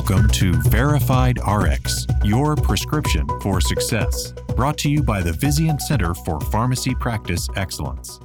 Welcome to Verified Rx, your prescription for success, brought to you by the Vizient Center for Pharmacy Practice Excellence.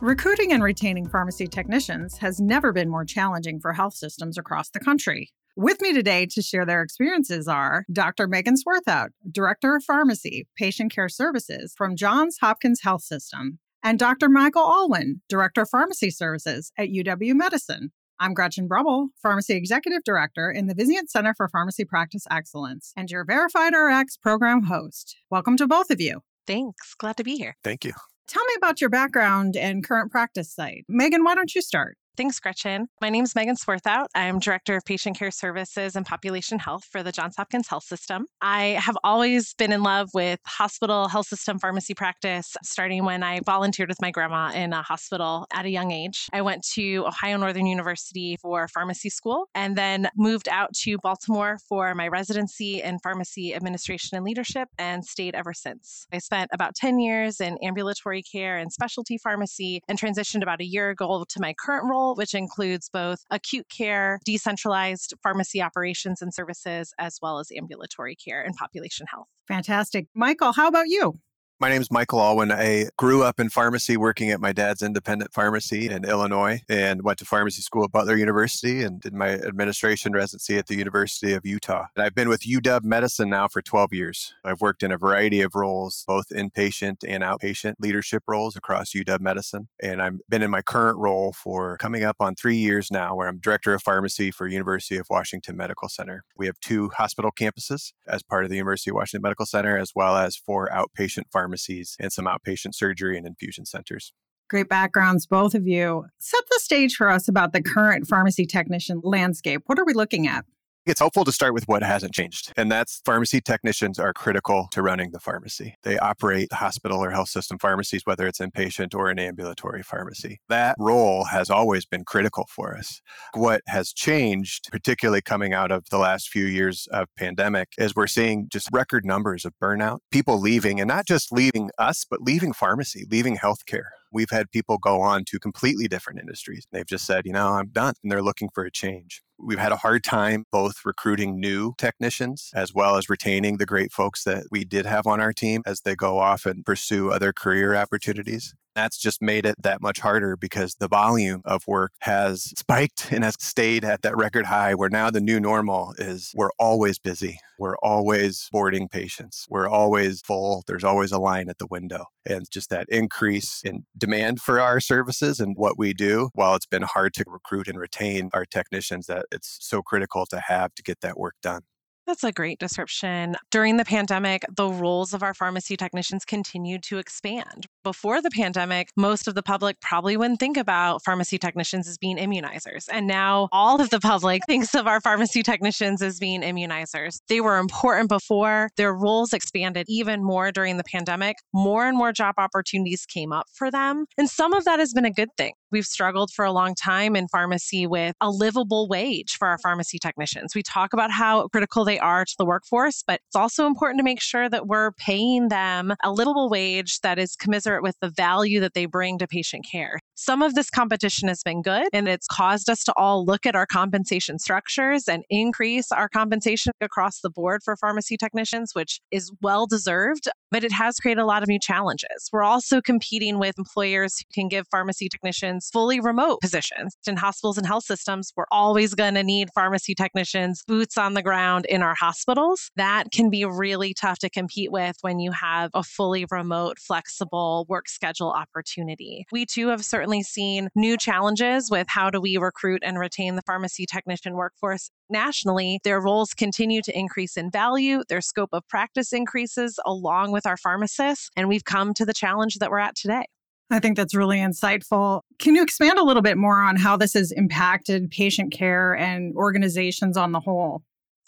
Recruiting and retaining pharmacy technicians has never been more challenging for health systems across the country. With me today to share their experiences are Dr. Megan Swarthout, Director of Pharmacy, Patient Care Services from Johns Hopkins Health System, and Dr. Michael Alwyn, Director of Pharmacy Services at UW Medicine. I'm Gretchen Brummel, Pharmacy Executive Director in the Vizient Center for Pharmacy Practice Excellence and your Verified Rx program host. Welcome to both of you. Thanks. Glad to be here. Thank you. Tell me about your background and current practice site. Megan, why don't you start? Thanks, Gretchen. My name is Megan Swarthout. I am Director of Patient Care Services and Population Health for the Johns Hopkins Health System. I have always been in love with hospital, health system, pharmacy practice, starting when I volunteered with my grandma in a hospital at a young age. I went to Ohio Northern University for pharmacy school and then moved out to Baltimore for my residency in pharmacy administration and leadership and stayed ever since. I spent about 10 years in ambulatory care and specialty pharmacy and transitioned about a year ago to my current role, which includes both acute care, decentralized pharmacy operations and services, as well as ambulatory care and population health. Fantastic. Michael, how about you? My name is Michael Alwyn. I grew up in pharmacy working at my dad's independent pharmacy in Illinois and went to pharmacy school at Butler University and did my administration residency at the University of Utah. And I've been with UW Medicine now for 12 years. I've worked in a variety of roles, both inpatient and outpatient leadership roles across UW Medicine. And I've been in my current role for coming up on 3 years now, where I'm Director of Pharmacy for University of Washington Medical Center. We have two hospital campuses as part of the University of Washington Medical Center, as well as four outpatient pharmacies and some outpatient surgery and infusion centers. Great backgrounds, both of you. Set the stage for us about the current pharmacy technician landscape. What are we looking at? It's helpful to start with what hasn't changed, and that's pharmacy technicians are critical to running the pharmacy. They operate hospital or health system pharmacies, whether it's inpatient or an ambulatory pharmacy. That role has always been critical for us. What has changed, particularly coming out of the last few years of pandemic, is we're seeing just record numbers of burnout, people leaving, and not just leaving us, but leaving pharmacy, leaving healthcare. We've had people go on to completely different industries. They've just said, I'm done, and they're looking for a change. We've had a hard time both recruiting new technicians as well as retaining the great folks that we did have on our team as they go off and pursue other career opportunities. That's just made it that much harder because the volume of work has spiked and has stayed at that record high, where now the new normal is we're always busy. We're always boarding patients. We're always full. There's always a line at the window. And just that increase in demand for our services and what we do, while it's been hard to recruit and retain our technicians, that it's so critical to have to get that work done. That's a great description. During the pandemic, the roles of our pharmacy technicians continued to expand. Before the pandemic, most of the public probably wouldn't think about pharmacy technicians as being immunizers. And now all of the public thinks of our pharmacy technicians as being immunizers. They were important before. Their roles expanded even more during the pandemic. More and more job opportunities came up for them. And some of that has been a good thing. We've struggled for a long time in pharmacy with a livable wage for our pharmacy technicians. We talk about how critical they are to the workforce, but it's also important to make sure that we're paying them a livable wage that is commensurate with the value that they bring to patient care. Some of this competition has been good, and it's caused us to all look at our compensation structures and increase our compensation across the board for pharmacy technicians, which is well-deserved, but it has created a lot of new challenges. We're also competing with employers who can give pharmacy technicians fully remote positions. In hospitals and health systems, we're always going to need pharmacy technicians, boots on the ground in our hospitals. That can be really tough to compete with when you have a fully remote, flexible work schedule opportunity. We too have certainly seen new challenges with how do we recruit and retain the pharmacy technician workforce. Nationally, their roles continue to increase in value, their scope of practice increases along with our pharmacists, and we've come to the challenge that we're at today. I think that's really insightful. Can you expand a little bit more on how this has impacted patient care and organizations on the whole?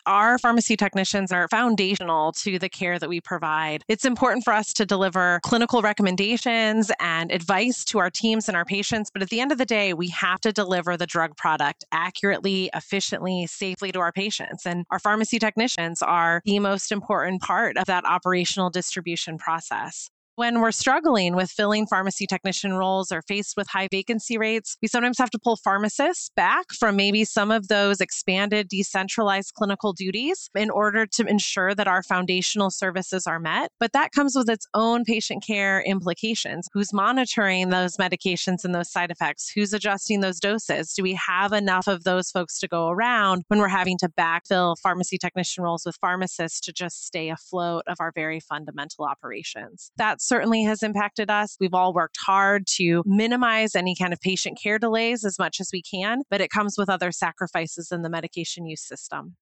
Our pharmacy technicians are foundational to the care that we provide. It's important for us to deliver clinical recommendations and advice to our teams and our patients. But at the end of the day, we have to deliver the drug product accurately, efficiently, safely to our patients. And our pharmacy technicians are the most important part of that operational distribution process. When we're struggling with filling pharmacy technician roles or faced with high vacancy rates, we sometimes have to pull pharmacists back from maybe some of those expanded decentralized clinical duties in order to ensure that our foundational services are met. But that comes with its own patient care implications. Who's monitoring those medications and those side effects? Who's adjusting those doses? Do we have enough of those folks to go around when we're having to backfill pharmacy technician roles with pharmacists to just stay afloat of our very fundamental operations? That's certainly has impacted us. We've all worked hard to minimize any kind of patient care delays as much as we can, but it comes with other sacrifices in the medication use system.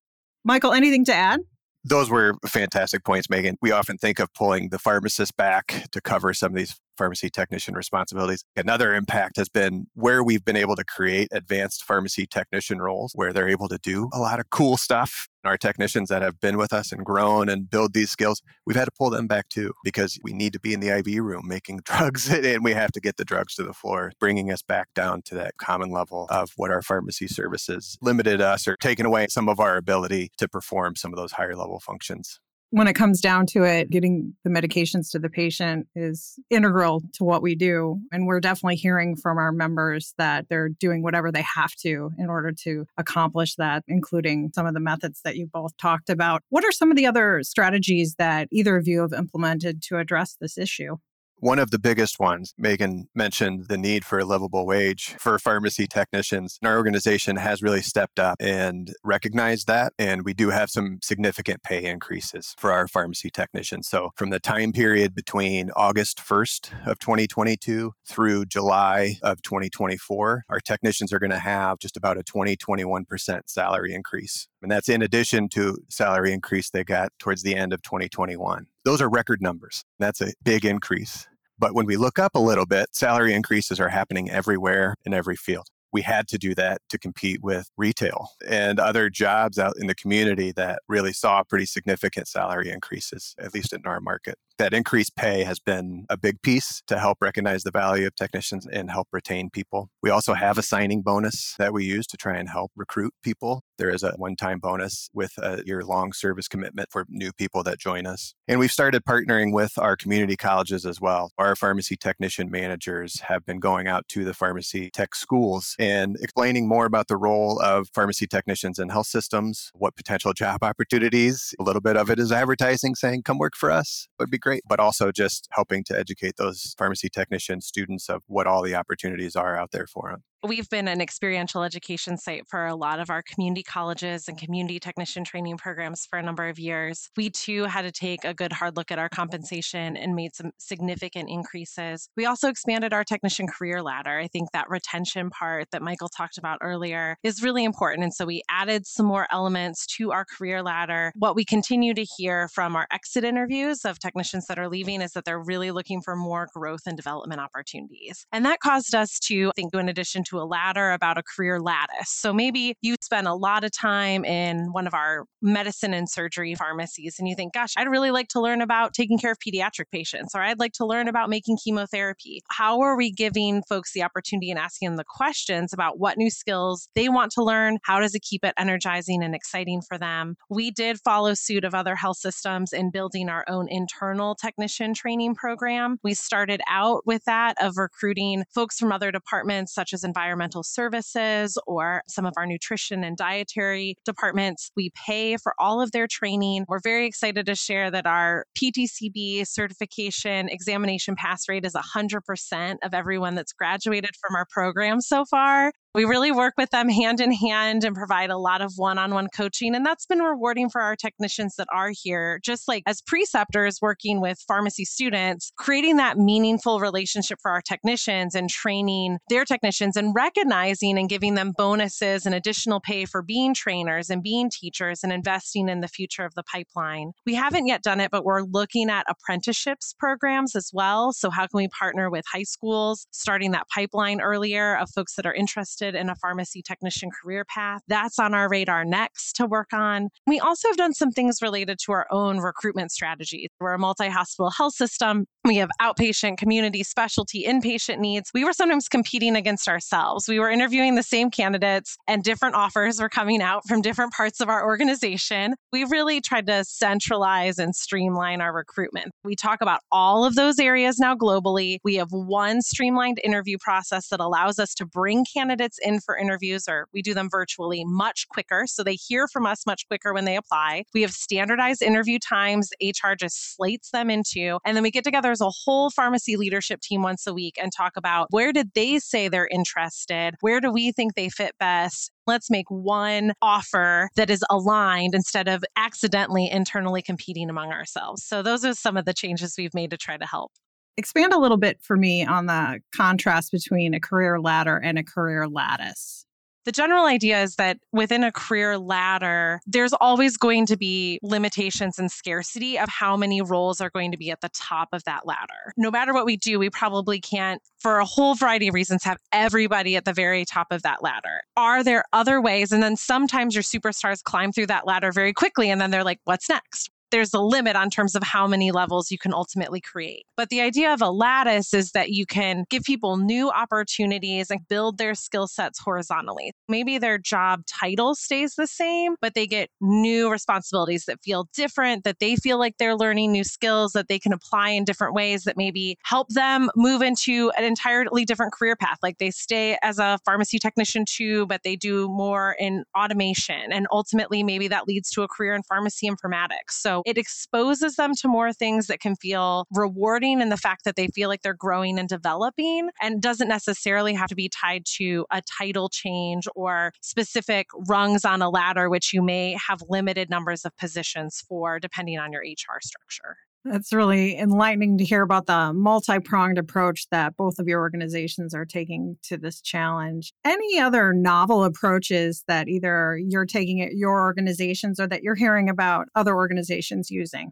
Michael, anything to add? Those were fantastic points, Megan. We often think of pulling the pharmacist back to cover some of these pharmacy technician responsibilities. Another impact has been where we've been able to create advanced pharmacy technician roles, where they're able to do a lot of cool stuff. Our technicians that have been with us and grown and build these skills, we've had to pull them back too, because we need to be in the IV room making drugs and we have to get the drugs to the floor, bringing us back down to that common level of what our pharmacy services limited us or taken away some of our ability to perform some of those higher level functions. When it comes down to it, getting the medications to the patient is integral to what we do. And we're definitely hearing from our members that they're doing whatever they have to in order to accomplish that, including some of the methods that you both talked about. What are some of the other strategies that either of you have implemented to address this issue? One of the biggest ones, Megan mentioned the need for a livable wage for pharmacy technicians. And our organization has really stepped up and recognized that. And we do have some significant pay increases for our pharmacy technicians. So from the time period between August 1st of 2022 through July of 2024, our technicians are going to have just about a 21% salary increase. And that's in addition to salary increase they got towards the end of 2021. Those are record numbers. That's a big increase. But when we look up a little bit, salary increases are happening everywhere in every field. We had to do that to compete with retail and other jobs out in the community that really saw pretty significant salary increases, at least in our market. That increased pay has been a big piece to help recognize the value of technicians and help retain people. We also have a signing bonus that we use to try and help recruit people. There is a one-time bonus with a year-long service commitment for new people that join us. And we've started partnering with our community colleges as well. Our pharmacy technician managers have been going out to the pharmacy tech schools and explaining more about the role of pharmacy technicians in health systems, what potential job opportunities. A little bit of it is advertising saying, come work for us. It would be great. But also just helping to educate those pharmacy technician students of what all the opportunities are out there for them. We've been an experiential education site for a lot of our community colleges and community technician training programs for a number of years. We too had to take a good hard look at our compensation and made some significant increases. We also expanded our technician career ladder. I think that retention part that Michael talked about earlier is really important. And so we added some more elements to our career ladder. What we continue to hear from our exit interviews of technicians that are leaving is that they're really looking for more growth and development opportunities. And that caused us to, I think, in addition to a ladder, about a career lattice. So maybe you spend a lot of time in one of our medicine and surgery pharmacies and you think, gosh, I'd really like to learn about taking care of pediatric patients, or I'd like to learn about making chemotherapy. How are we giving folks the opportunity and asking them the questions about what new skills they want to learn? How does it keep it energizing and exciting for them? We did follow suit of other health systems in building our own internal technician training program. We started out with that of recruiting folks from other departments such as environmental services or some of our nutrition and dietary departments. We pay for all of their training. We're very excited to share that our PTCB certification examination pass rate is 100% of everyone that's graduated from our program so far. We really work with them hand in hand and provide a lot of one-on-one coaching. And that's been rewarding for our technicians that are here, just like as preceptors working with pharmacy students, creating that meaningful relationship for our technicians and training their technicians and recognizing and giving them bonuses and additional pay for being trainers and being teachers and investing in the future of the pipeline. We haven't yet done it, but we're looking at apprenticeships programs as well. So how can we partner with high schools, starting that pipeline earlier of folks that are interested in a pharmacy technician career path? That's on our radar next to work on. We also have done some things related to our own recruitment strategies. We're a multi-hospital health system. We have outpatient, community, specialty, inpatient needs. We were sometimes competing against ourselves. We were interviewing the same candidates and different offers were coming out from different parts of our organization. We really tried to centralize and streamline our recruitment. We talk about all of those areas now globally. We have one streamlined interview process that allows us to bring candidates in for interviews, or we do them virtually, much quicker. So they hear from us much quicker when they apply. We have standardized interview times. HR just slates them into, and then we get together as a whole pharmacy leadership team once a week and talk about where did they say they're interested? Where do we think they fit best? Let's make one offer that is aligned instead of accidentally internally competing among ourselves. So those are some of the changes we've made to try to help. Expand a little bit for me on the contrast between a career ladder and a career lattice. The general idea is that within a career ladder, there's always going to be limitations and scarcity of how many roles are going to be at the top of that ladder. No matter what we do, we probably can't, for a whole variety of reasons, have everybody at the very top of that ladder. Are there other ways? And then sometimes your superstars climb through that ladder very quickly, and then they're like, what's next? There's a limit on terms of how many levels you can ultimately create. But the idea of a lattice is that you can give people new opportunities and build their skill sets horizontally. Maybe their job title stays the same, but they get new responsibilities that feel different, that they feel like they're learning new skills that they can apply in different ways that maybe help them move into an entirely different career path. Like they stay as a pharmacy technician too, but they do more in automation. And ultimately, maybe that leads to a career in pharmacy informatics. So it exposes them to more things that can feel rewarding, and the fact that they feel like they're growing and developing, and doesn't necessarily have to be tied to a title change or specific rungs on a ladder, which you may have limited numbers of positions for depending on your HR structure. That's really enlightening to hear about the multi-pronged approach that both of your organizations are taking to this challenge. Any other novel approaches that either you're taking at your organizations or that you're hearing about other organizations using?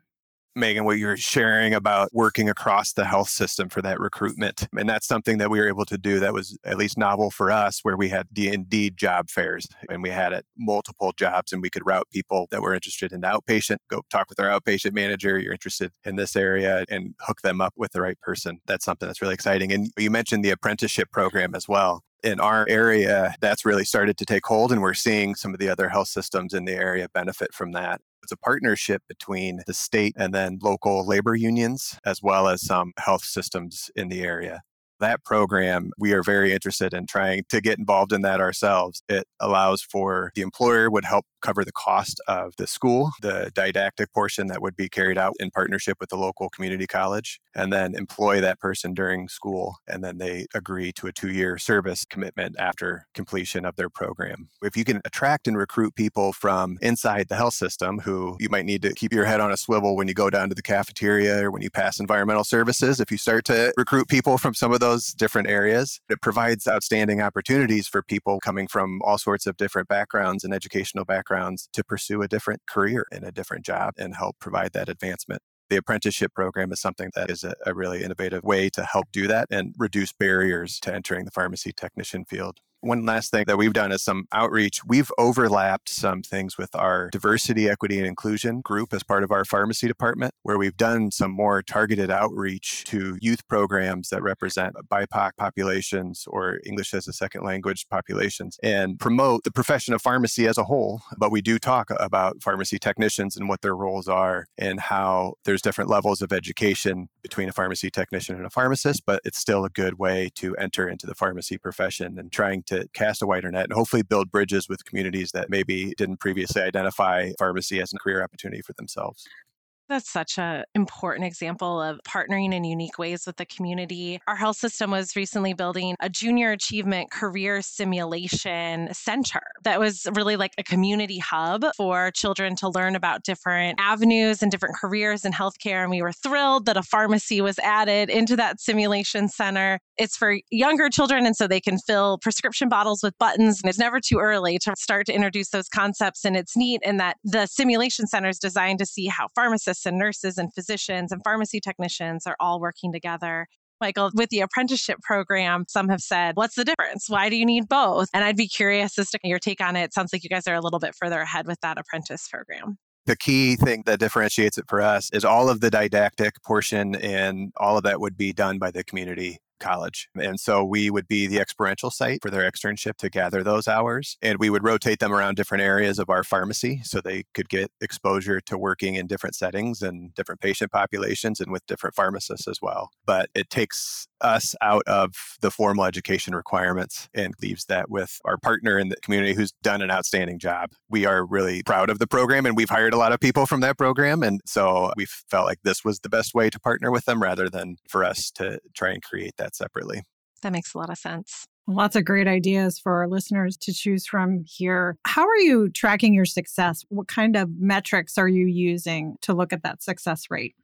Megan, what you're sharing about working across the health system for that recruitment. And that's something that we were able to do that was at least novel for us, where we had Indeed job fairs, and we had at multiple jobs, and we could route people that were interested in outpatient, go talk with our outpatient manager, you're interested in this area, and hook them up with the right person. That's something that's really exciting. And you mentioned the apprenticeship program as well. In our area, that's really started to take hold, and we're seeing some of the other health systems in the area benefit from that. It's a partnership between the state and then local labor unions, as well as some health systems in the area. That program, we are very interested in trying to get involved in that ourselves. It allows for the employer would help cover the cost of the school, the didactic portion that would be carried out in partnership with the local community college, and then employ that person during school. And then they agree to a 2-year service commitment after completion of their program. If you can attract and recruit people from inside the health system, who you might need to keep your head on a swivel when you go down to the cafeteria or when you pass environmental services, if you start to recruit people from some of those different areas. It provides outstanding opportunities for people coming from all sorts of different backgrounds and educational backgrounds to pursue a different career in a different job and help provide that advancement. The apprenticeship program is something that is a really innovative way to help do that and reduce barriers to entering the pharmacy technician field. One last thing that we've done is some outreach. We've overlapped some things with our diversity, equity, and inclusion group as part of our pharmacy department, where we've done some more targeted outreach to youth programs that represent BIPOC populations or English as a second language populations and promote the profession of pharmacy as a whole. But we do talk about pharmacy technicians and what their roles are and how there's different levels of education between a pharmacy technician and a pharmacist, but it's still a good way to enter into the pharmacy profession and trying to cast a wider net and hopefully build bridges with communities that maybe didn't previously identify pharmacy as a career opportunity for themselves. That's such an important example of partnering in unique ways with the community. Our health system was recently building a junior achievement career simulation center that was really like a community hub for children to learn about different avenues and different careers in healthcare. And we were thrilled that a pharmacy was added into that simulation center. It's for younger children, and so they can fill prescription bottles with buttons. And it's never too early to start to introduce those concepts. And it's neat in that the simulation center is designed to see how pharmacists and nurses and physicians and pharmacy technicians are all working together. Michael, with the apprenticeship program, some have said, what's the difference? Why do you need both? And I'd be curious as to your take on it. It sounds like you guys are a little bit further ahead with that apprentice program. the key thing that differentiates it for us is all of the didactic portion and all of that would be done by the community college. And so we would be the experiential site for their externship to gather those hours. And we would rotate them around different areas of our pharmacy so they could get exposure to working in different settings and different patient populations and with different pharmacists as well. But it takes us out of the formal education requirements and leaves that with our partner in the community who's done an outstanding job. We are really proud of the program and we've hired a lot of people from that program. And so we felt like this was the best way to partner with them rather than for us to try and create that separately. That makes a lot of sense. Lots of great ideas for our listeners to choose from here. How are you tracking your success? What kind of metrics are you using to look at that success rate?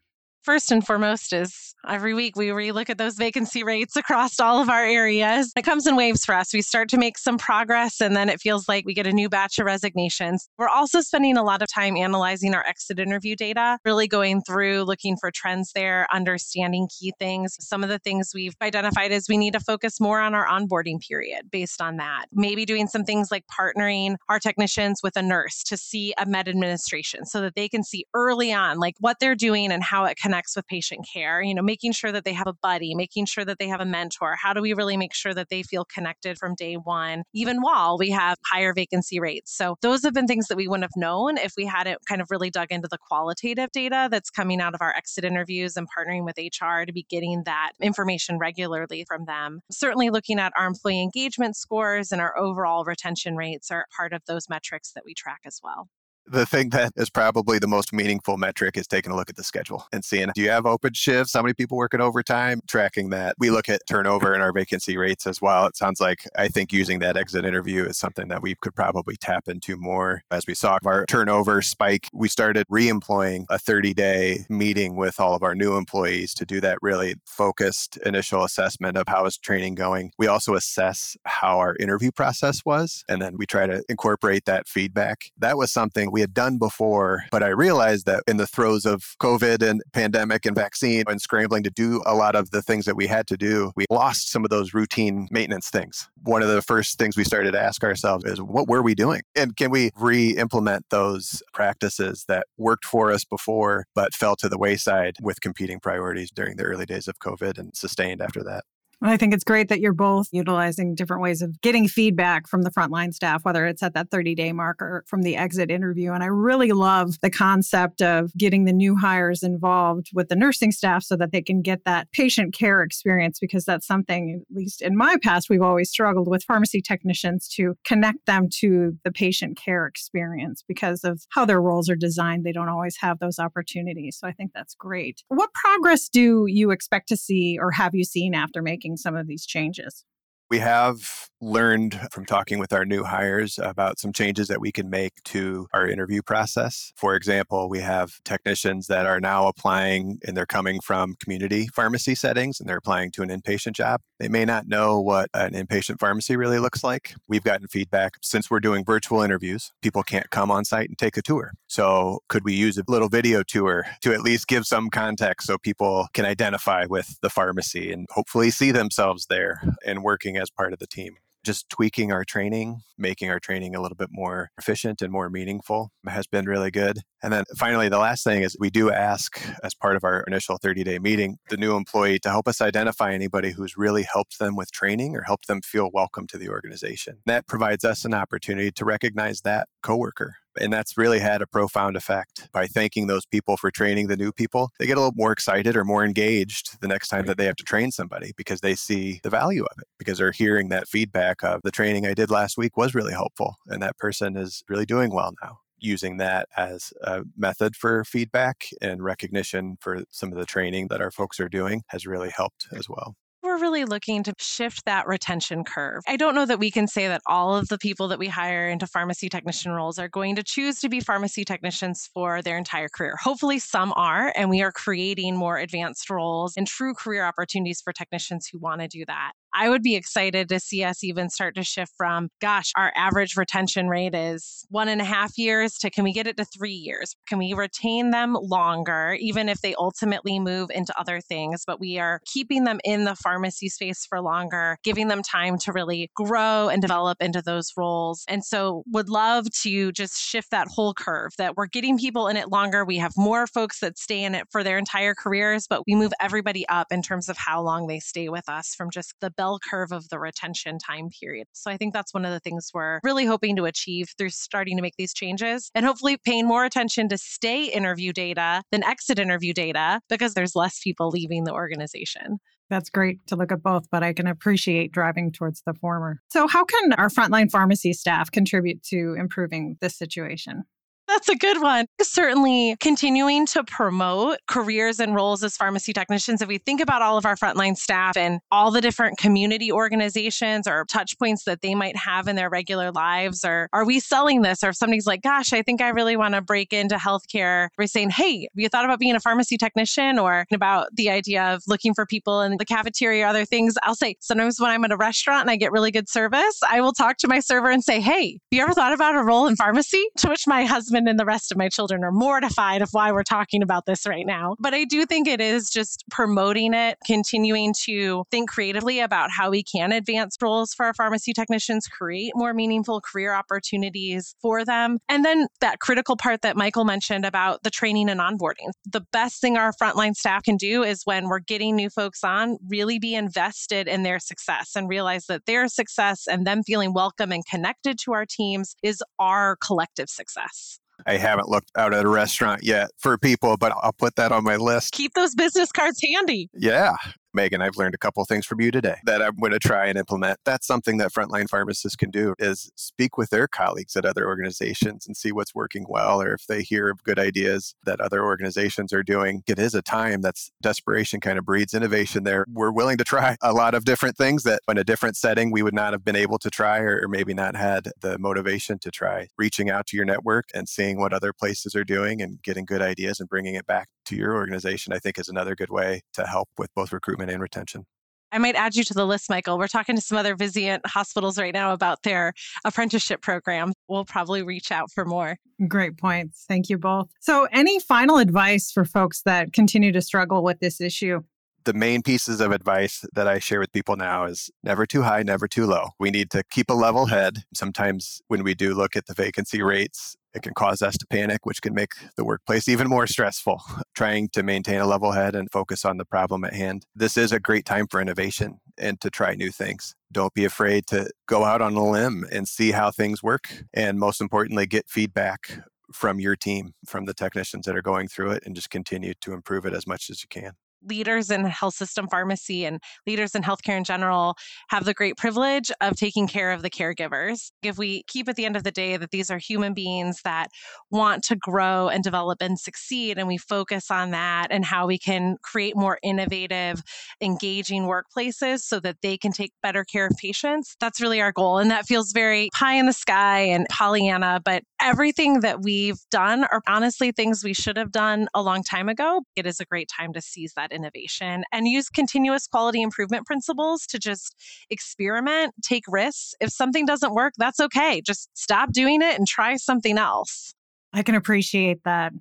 First and foremost is every week we relook at those vacancy rates across all of our areas. It comes in waves for us. We start to make some progress and then it feels like we get a new batch of resignations. We're also spending a lot of time analyzing our exit interview data, really going through, looking for trends there, understanding key things. Some of the things we've identified is we need to focus more on our onboarding period based on that. Maybe doing some things like partnering our technicians with a nurse to see a med administration so that they can see early on like what they're doing and how it connects with patient care, you know, making sure that they have a buddy, making sure that they have a mentor. How do we really make sure that they feel connected from day one, even while we have higher vacancy rates? So those have been things that we wouldn't have known if we hadn't kind of really dug into the qualitative data that's coming out of our exit interviews and partnering with HR to be getting that information regularly from them. Certainly looking at our employee engagement scores and our overall retention rates are part of those metrics that we track as well. The thing that is probably the most meaningful metric is taking a look at the schedule and seeing, do you have open shifts? How many people working overtime? Tracking that. We look at turnover and our vacancy rates as well. It sounds like I think using that exit interview is something that we could probably tap into more. As we saw our turnover spike, we started re-employing a 30-day meeting with all of our new employees to do that really focused initial assessment of how is training going. We also assess how our interview process was, and then we try to incorporate that feedback. That was something we had done before, but I realized that in the throes of COVID and pandemic and vaccine and scrambling to do a lot of the things that we had to do, we lost some of those routine maintenance things. One of the first things we started to ask ourselves is, what were we doing? And can we re-implement those practices that worked for us before, but fell to the wayside with competing priorities during the early days of COVID and sustained after that? I think it's great that you're both utilizing different ways of getting feedback from the frontline staff, whether it's at that 30-day mark or from the exit interview. And I really love the concept of getting the new hires involved with the nursing staff so that they can get that patient care experience, because that's something, at least in my past, we've always struggled with pharmacy technicians to connect them to the patient care experience because of how their roles are designed. They don't always have those opportunities. So I think that's great. What progress do you expect to see or have you seen after making some of these changes? We have learned from talking with our new hires about some changes that we can make to our interview process. For example, we have technicians that are now applying and they're coming from community pharmacy settings and they're applying to an inpatient job. They may not know what an inpatient pharmacy really looks like. We've gotten feedback since we're doing virtual interviews, people can't come on site and take a tour. So could we use a little video tour to at least give some context so people can identify with the pharmacy and hopefully see themselves there and working as part of the team? Just tweaking our training, making our training a little bit more efficient and more meaningful has been really good. And then finally, the last thing is we do ask, as part of our initial 30-day meeting, the new employee to help us identify anybody who's really helped them with training or helped them feel welcome to the organization. That provides us an opportunity to recognize that coworker. And that's really had a profound effect. By thanking those people for training the new people, they get a little more excited or more engaged the next time that they have to train somebody because they see the value of it, because they're hearing that feedback of the training I did last week was really helpful and that person is really doing well now. Using that as a method for feedback and recognition for some of the training that our folks are doing has really helped as well. We're really looking to shift that retention curve. I don't know that we can say that all of the people that we hire into pharmacy technician roles are going to choose to be pharmacy technicians for their entire career. Hopefully some are, and we are creating more advanced roles and true career opportunities for technicians who want to do that. I would be excited to see us even start to shift from, gosh, our average retention rate is 1.5 years to, can we get it to 3 years? Can we retain them longer, even if they ultimately move into other things? But we are keeping them in the pharmacy space for longer, giving them time to really grow and develop into those roles. And so would love to just shift that whole curve, that we're getting people in it longer. We have more folks that stay in it for their entire careers, but we move everybody up in terms of how long they stay with us from just the bell curve of the retention time period. So I think that's one of the things we're really hoping to achieve through starting to make these changes and hopefully paying more attention to stay interview data than exit interview data, because there's less people leaving the organization. That's great to look at both, but I can appreciate driving towards the former. So how can our frontline pharmacy staff contribute to improving this situation? That's a good one. Certainly continuing to promote careers and roles as pharmacy technicians. If we think about all of our frontline staff and all the different community organizations or touch points that they might have in their regular lives, or are we selling this? Or if somebody's like, gosh, I think I really want to break into healthcare, we're saying, hey, have you thought about being a pharmacy technician, or about the idea of looking for people in the cafeteria or other things? I'll say sometimes when I'm at a restaurant and I get really good service, I will talk to my server and say, hey, have you ever thought about a role in pharmacy? To which my husband and the rest of my children are mortified of why we're talking about this right now. But I do think it is just promoting it, continuing to think creatively about how we can advance roles for our pharmacy technicians, create more meaningful career opportunities for them. And then that critical part that Michael mentioned about the training and onboarding. The best thing our frontline staff can do is when we're getting new folks on, really be invested in their success and realize that their success and them feeling welcome and connected to our teams is our collective success. I haven't looked out at a restaurant yet for people, but I'll put that on my list. Keep those business cards handy. Yeah. Megan, I've learned a couple of things from you today that I'm going to try and implement. That's something that frontline pharmacists can do, is speak with their colleagues at other organizations and see what's working well, or if they hear of good ideas that other organizations are doing. It is a time that's desperation kind of breeds innovation there. We're willing to try a lot of different things that in a different setting we would not have been able to try, or maybe not had the motivation to try. Reaching out to your network and seeing what other places are doing and getting good ideas and bringing it back to your organization, I think, is another good way to help with both recruitment and retention. I might add you to the list, Michael. We're talking to some other Vizient hospitals right now about their apprenticeship program. We'll probably reach out for more. Great points. Thank you both. So any final advice for folks that continue to struggle with this issue? The main pieces of advice that I share with people now is never too high, never too low. We need to keep a level head. Sometimes when we do look at the vacancy rates, it can cause us to panic, which can make the workplace even more stressful. Trying to maintain a level head and focus on the problem at hand. This is a great time for innovation and to try new things. Don't be afraid to go out on a limb and see how things work. And most importantly, get feedback from your team, from the technicians that are going through it, and just continue to improve it as much as you can. Leaders in health system pharmacy and leaders in healthcare in general have the great privilege of taking care of the caregivers. If we keep at the end of the day that these are human beings that want to grow and develop and succeed, and we focus on that and how we can create more innovative, engaging workplaces so that they can take better care of patients, that's really our goal. And that feels very pie in the sky and Pollyanna, but everything that we've done are honestly things we should have done a long time ago. It is a great time to seize that innovation and use continuous quality improvement principles to just experiment, take risks. If something doesn't work, that's okay. Just stop doing it and try something else. I can appreciate that.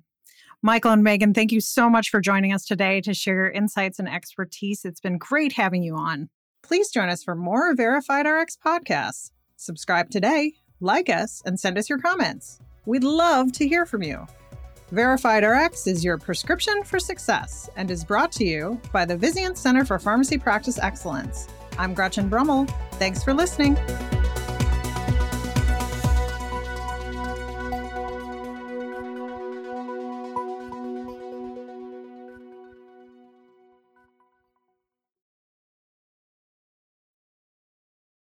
Michael and Megan, thank you so much for joining us today to share your insights and expertise. It's been great having you on. Please join us for more Verified RX podcasts. Subscribe today, like us, and send us your comments. We'd love to hear from you. Verified RX is your prescription for success and is brought to you by the Vizient Center for Pharmacy Practice Excellence. I'm Gretchen Brummel. Thanks for listening.